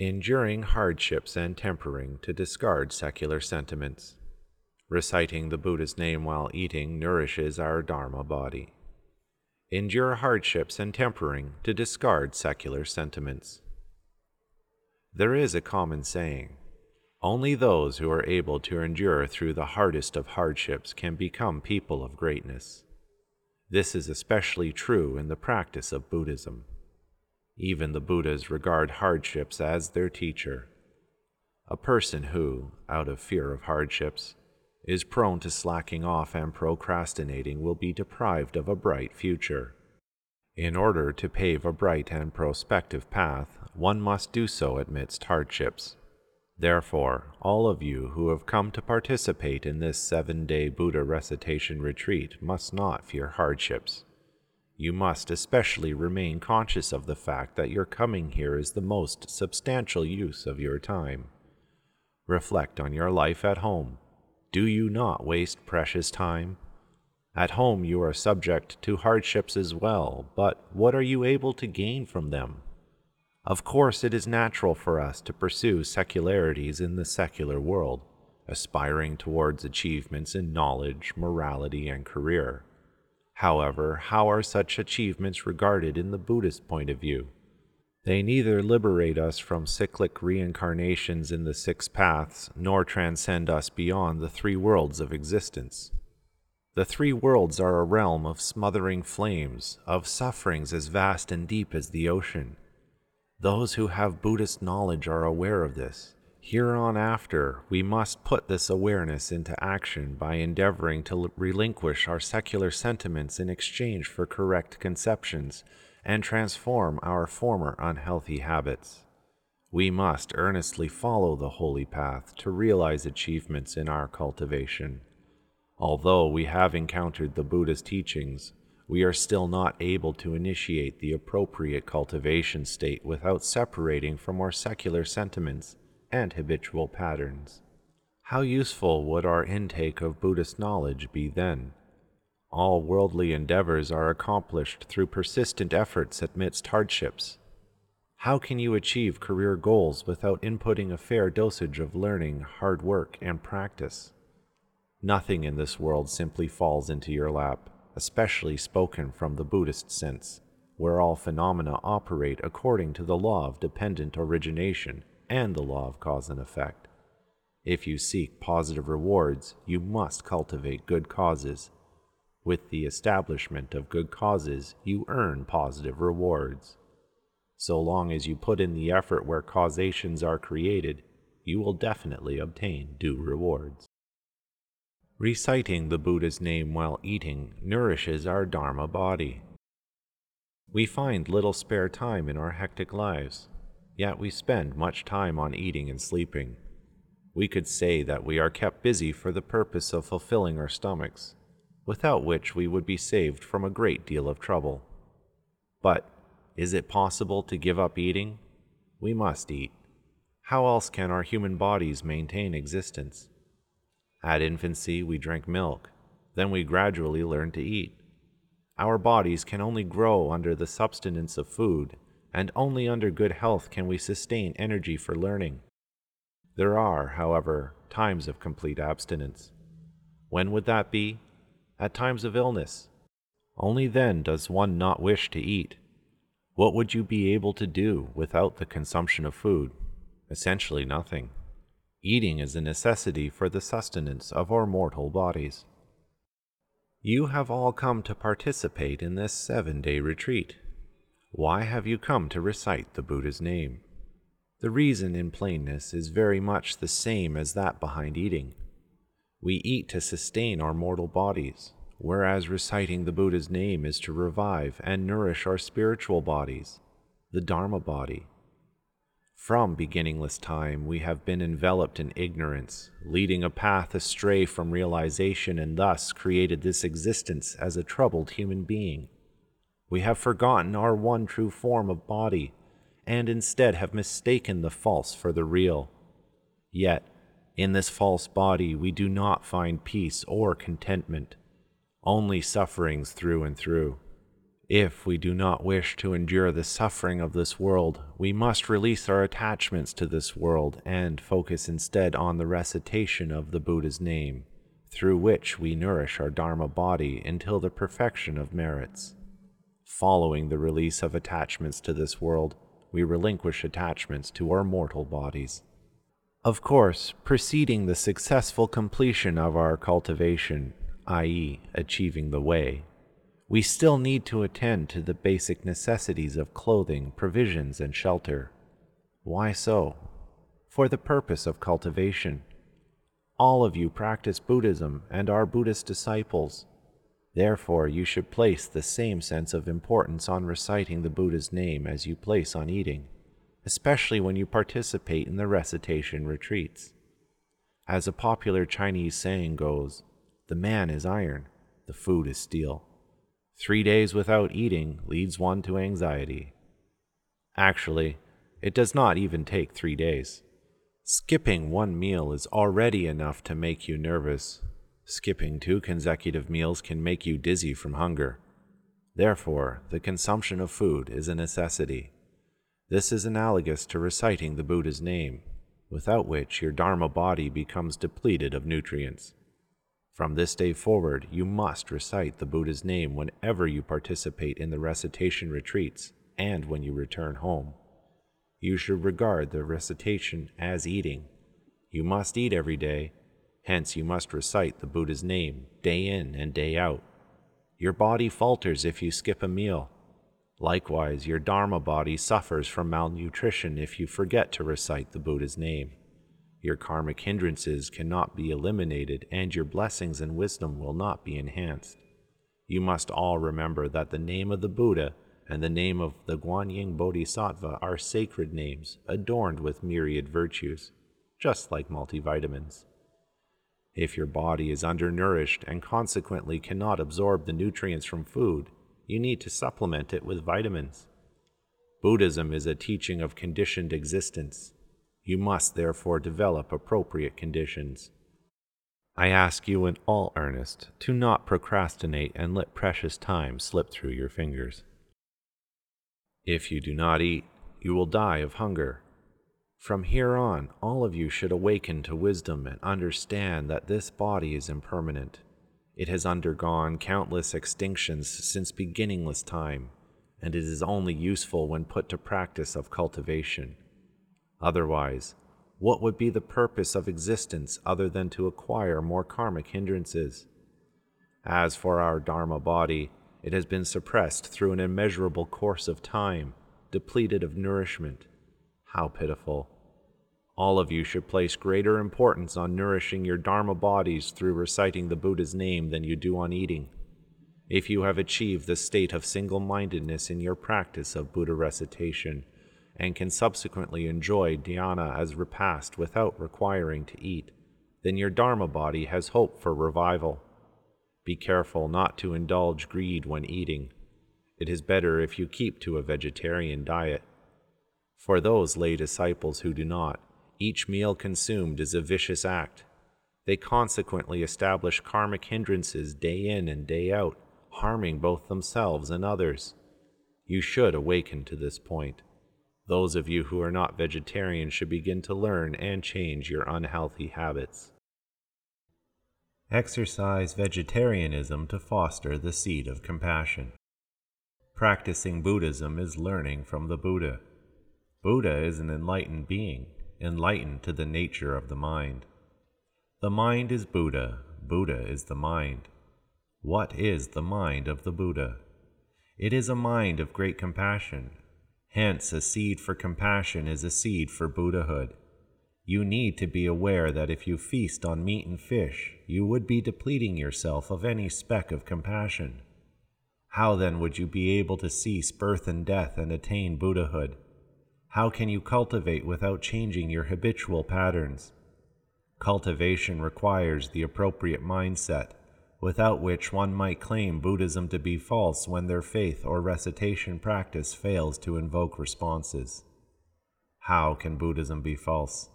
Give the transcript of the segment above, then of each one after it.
enduring hardships and tempering to discard secular sentiments. Reciting the Buddha's name while eating nourishes our Dharma body. Endure hardships and tempering to discard secular sentiments. There is a common saying, only those who are able to endure through the hardest of hardships can become people of greatness. This is especially true in the practice of Buddhism. Even the Buddhas regard hardships as their teacher. A person who, out of fear of hardships, is prone to slacking off and procrastinating will be deprived of a bright future. In order to pave a bright and prospective path, one must do so amidst hardships. Therefore, all of you who have come to participate in this 7-day Buddha recitation retreat must not fear hardships. You must especially remain conscious of the fact that your coming here is the most substantial use of your time. Reflect on your life at home. Do you not waste precious time? At home you are subject to hardships as well, but what are you able to gain from them? Of course it is natural for us to pursue secularities in the secular world, aspiring towards achievements in knowledge, morality, and career. However, how are such achievements regarded in the Buddhist point of view? They neither liberate us from cyclic reincarnations in the 6 paths, nor transcend us beyond the 3 worlds of existence. The 3 worlds are a realm of smothering flames, of sufferings as vast and deep as the ocean. Those who have Buddhist knowledge are aware of this. Hereafter, we must put this awareness into action by endeavoring to relinquish our secular sentiments in exchange for correct conceptions, and transform our former unhealthy habits. We must earnestly follow the holy path to realize achievements in our cultivation. Although we have encountered the Buddha's teachings, we are still not able to initiate the appropriate cultivation state without separating from our secular sentiments and habitual patterns. How useful would our intake of Buddhist knowledge be then? All worldly endeavors are accomplished through persistent efforts amidst hardships. How can you achieve career goals without inputting a fair dosage of learning, hard work, and practice? Nothing in this world simply falls into your lap, especially spoken from the Buddhist sense, where all phenomena operate according to the law of dependent origination and the law of cause and effect. If you seek positive rewards, you must cultivate good causes. With the establishment of good causes, you earn positive rewards. So long as you put in the effort where causations are created, you will definitely obtain due rewards. Reciting the Buddha's name while eating nourishes our Dharma body. We find little spare time in our hectic lives, yet we spend much time on eating and sleeping. We could say that we are kept busy for the purpose of fulfilling our stomachs, without which we would be saved from a great deal of trouble. But is it possible to give up eating? We must eat. How else can our human bodies maintain existence? At infancy we drink milk, then we gradually learn to eat. Our bodies can only grow under the substance of food, and only under good health can we sustain energy for learning. There are, however, times of complete abstinence. When would that be? At times of illness. Only then does one not wish to eat. What would you be able to do without the consumption of food? Essentially nothing. Eating is a necessity for the sustenance of our mortal bodies. You have all come to participate in this 7-day retreat. Why have you come to recite the Buddha's name? The reason in plainness is very much the same as that behind eating. We eat to sustain our mortal bodies, whereas reciting the Buddha's name is to revive and nourish our spiritual bodies, the Dharma body. From beginningless time, we have been enveloped in ignorance, leading a path astray from realization, and thus created this existence as a troubled human being. We have forgotten our one true form of body, and instead have mistaken the false for the real. Yet, in this false body we do not find peace or contentment, only sufferings through and through. If we do not wish to endure the suffering of this world, we must release our attachments to this world and focus instead on the recitation of the Buddha's name, through which we nourish our Dharma body until the perfection of merits. Following the release of attachments to this world, we relinquish attachments to our mortal bodies. Of course, preceding the successful completion of our cultivation, i.e., achieving the way, we still need to attend to the basic necessities of clothing, provisions, and shelter. Why so? For the purpose of cultivation. All of you practice Buddhism and are Buddhist disciples. Therefore, you should place the same sense of importance on reciting the Buddha's name as you place on eating, especially when you participate in the recitation retreats. As a popular Chinese saying goes, the man is iron, the food is steel. 3 days without eating leads one to anxiety. Actually, it does not even take 3 days. Skipping one meal is already enough to make you nervous. Skipping 2 consecutive meals can make you dizzy from hunger. Therefore, the consumption of food is a necessity. This is analogous to reciting the Buddha's name, without which your Dharma body becomes depleted of nutrients. From this day forward, you must recite the Buddha's name whenever you participate in the recitation retreats and when you return home. You should regard the recitation as eating. You must eat every day, hence you must recite the Buddha's name day in and day out. Your body falters if you skip a meal. Likewise, your Dharma body suffers from malnutrition if you forget to recite the Buddha's name. Your karmic hindrances cannot be eliminated, and your blessings and wisdom will not be enhanced. You must all remember that the name of the Buddha and the name of the Guanyin Bodhisattva are sacred names adorned with myriad virtues, just like multivitamins. If your body is undernourished and consequently cannot absorb the nutrients from food, you need to supplement it with vitamins. Buddhism is a teaching of conditioned existence. You must therefore develop appropriate conditions. I ask you in all earnest to not procrastinate and let precious time slip through your fingers. If you do not eat, you will die of hunger. From here on, all of you should awaken to wisdom and understand that this body is impermanent. It has undergone countless extinctions since beginningless time, and it is only useful when put to practice of cultivation. Otherwise, what would be the purpose of existence other than to acquire more karmic hindrances? As for our Dharma body, it has been suppressed through an immeasurable course of time, depleted of nourishment. How pitiful! All of you should place greater importance on nourishing your Dharma bodies through reciting the Buddha's name than you do on eating. If you have achieved the state of single-mindedness in your practice of Buddha recitation, and can subsequently enjoy dhyana as repast without requiring to eat, then your Dharma body has hope for revival. Be careful not to indulge greed when eating. It is better if you keep to a vegetarian diet. For those lay disciples who do not, each meal consumed is a vicious act. They consequently establish karmic hindrances day in and day out, harming both themselves and others. You should awaken to this point. Those of you who are not vegetarian should begin to learn and change your unhealthy habits. Exercise vegetarianism to foster the seed of compassion. Practicing Buddhism is learning from the Buddha. Buddha is an enlightened being, enlightened to the nature of the mind. The mind is Buddha, Buddha is the mind. What is the mind of the Buddha? It is a mind of great compassion. Hence, a seed for compassion is a seed for Buddhahood. You need to be aware that if you feast on meat and fish, you would be depleting yourself of any speck of compassion. How then would you be able to cease birth and death and attain Buddhahood? How can you cultivate without changing your habitual patterns? Cultivation requires the appropriate mindset, without which one might claim Buddhism to be false when their faith or recitation practice fails to invoke responses. How can Buddhism be false?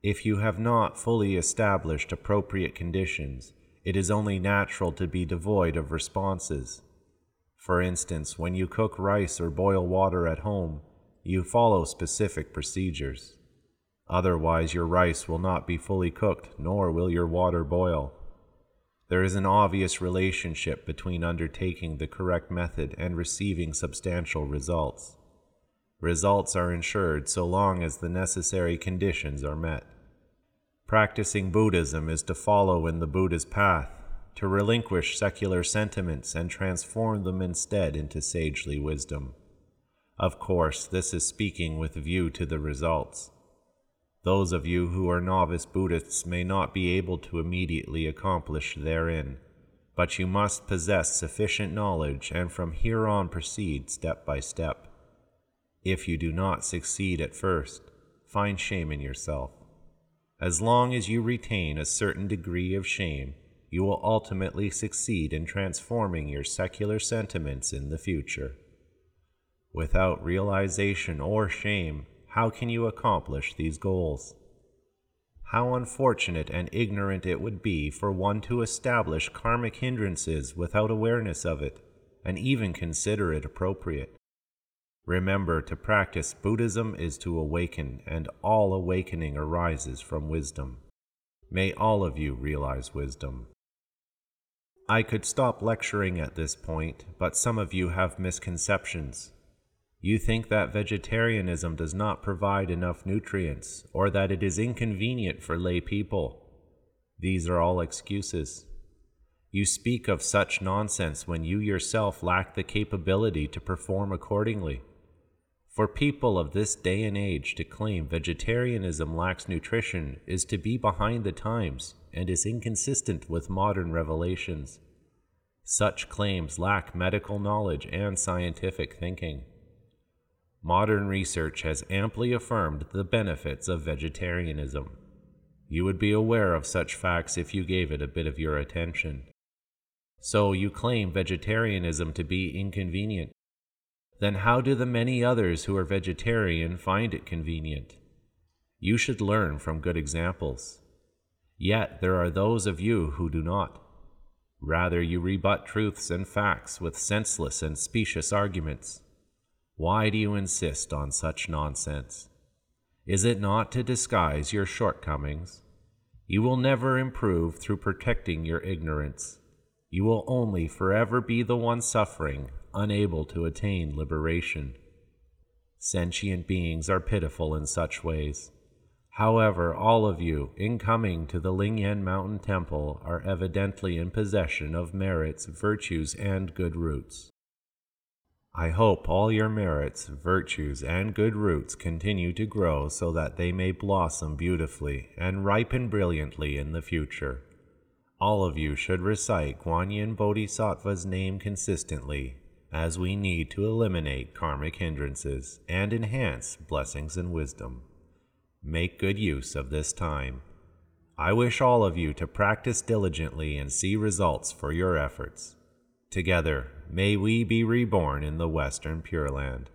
If you have not fully established appropriate conditions, it is only natural to be devoid of responses. For instance, when you cook rice or boil water at home, you follow specific procedures. Otherwise, your rice will not be fully cooked, nor will your water boil. There is an obvious relationship between undertaking the correct method and receiving substantial results. Results are ensured so long as the necessary conditions are met. Practicing Buddhism is to follow in the Buddha's path, to relinquish secular sentiments and transform them instead into sagely wisdom. Of course, this is speaking with view to the results. Those of you who are novice Buddhists may not be able to immediately accomplish therein, but you must possess sufficient knowledge and from here on proceed step by step. If you do not succeed at first, find shame in yourself. As long as you retain a certain degree of shame, you will ultimately succeed in transforming your secular sentiments in the future. Without realization or shame, how can you accomplish these goals? How unfortunate and ignorant it would be for one to establish karmic hindrances without awareness of it, and even consider it appropriate. Remember, to practice Buddhism is to awaken, and all awakening arises from wisdom. May all of you realize wisdom. I could stop lecturing at this point, but some of you have misconceptions. You think that vegetarianism does not provide enough nutrients, or that it is inconvenient for lay people. These are all excuses. You speak of such nonsense when you yourself lack the capability to perform accordingly. For people of this day and age to claim vegetarianism lacks nutrition is to be behind the times and is inconsistent with modern revelations. Such claims lack medical knowledge and scientific thinking. Modern research has amply affirmed the benefits of vegetarianism. You would be aware of such facts if you gave it a bit of your attention. So you claim vegetarianism to be inconvenient. Then how do the many others who are vegetarian find it convenient? You should learn from good examples. Yet there are those of you who do not. Rather, you rebut truths and facts with senseless and specious arguments. Why do you insist on such nonsense? Is it not to disguise your shortcomings? You will never improve through protecting your ignorance. You will only forever be the one suffering, unable to attain liberation. Sentient beings are pitiful in such ways. However, all of you, in coming to the Lingyan Mountain Temple, are evidently in possession of merits, virtues, and good roots. I hope all your merits, virtues, and good roots continue to grow so that they may blossom beautifully and ripen brilliantly in the future. All of you should recite Guanyin Bodhisattva's name consistently, as we need to eliminate karmic hindrances and enhance blessings and wisdom. Make good use of this time. I wish all of you to practice diligently and see results for your efforts. Together, may we be reborn in the Western Pure Land.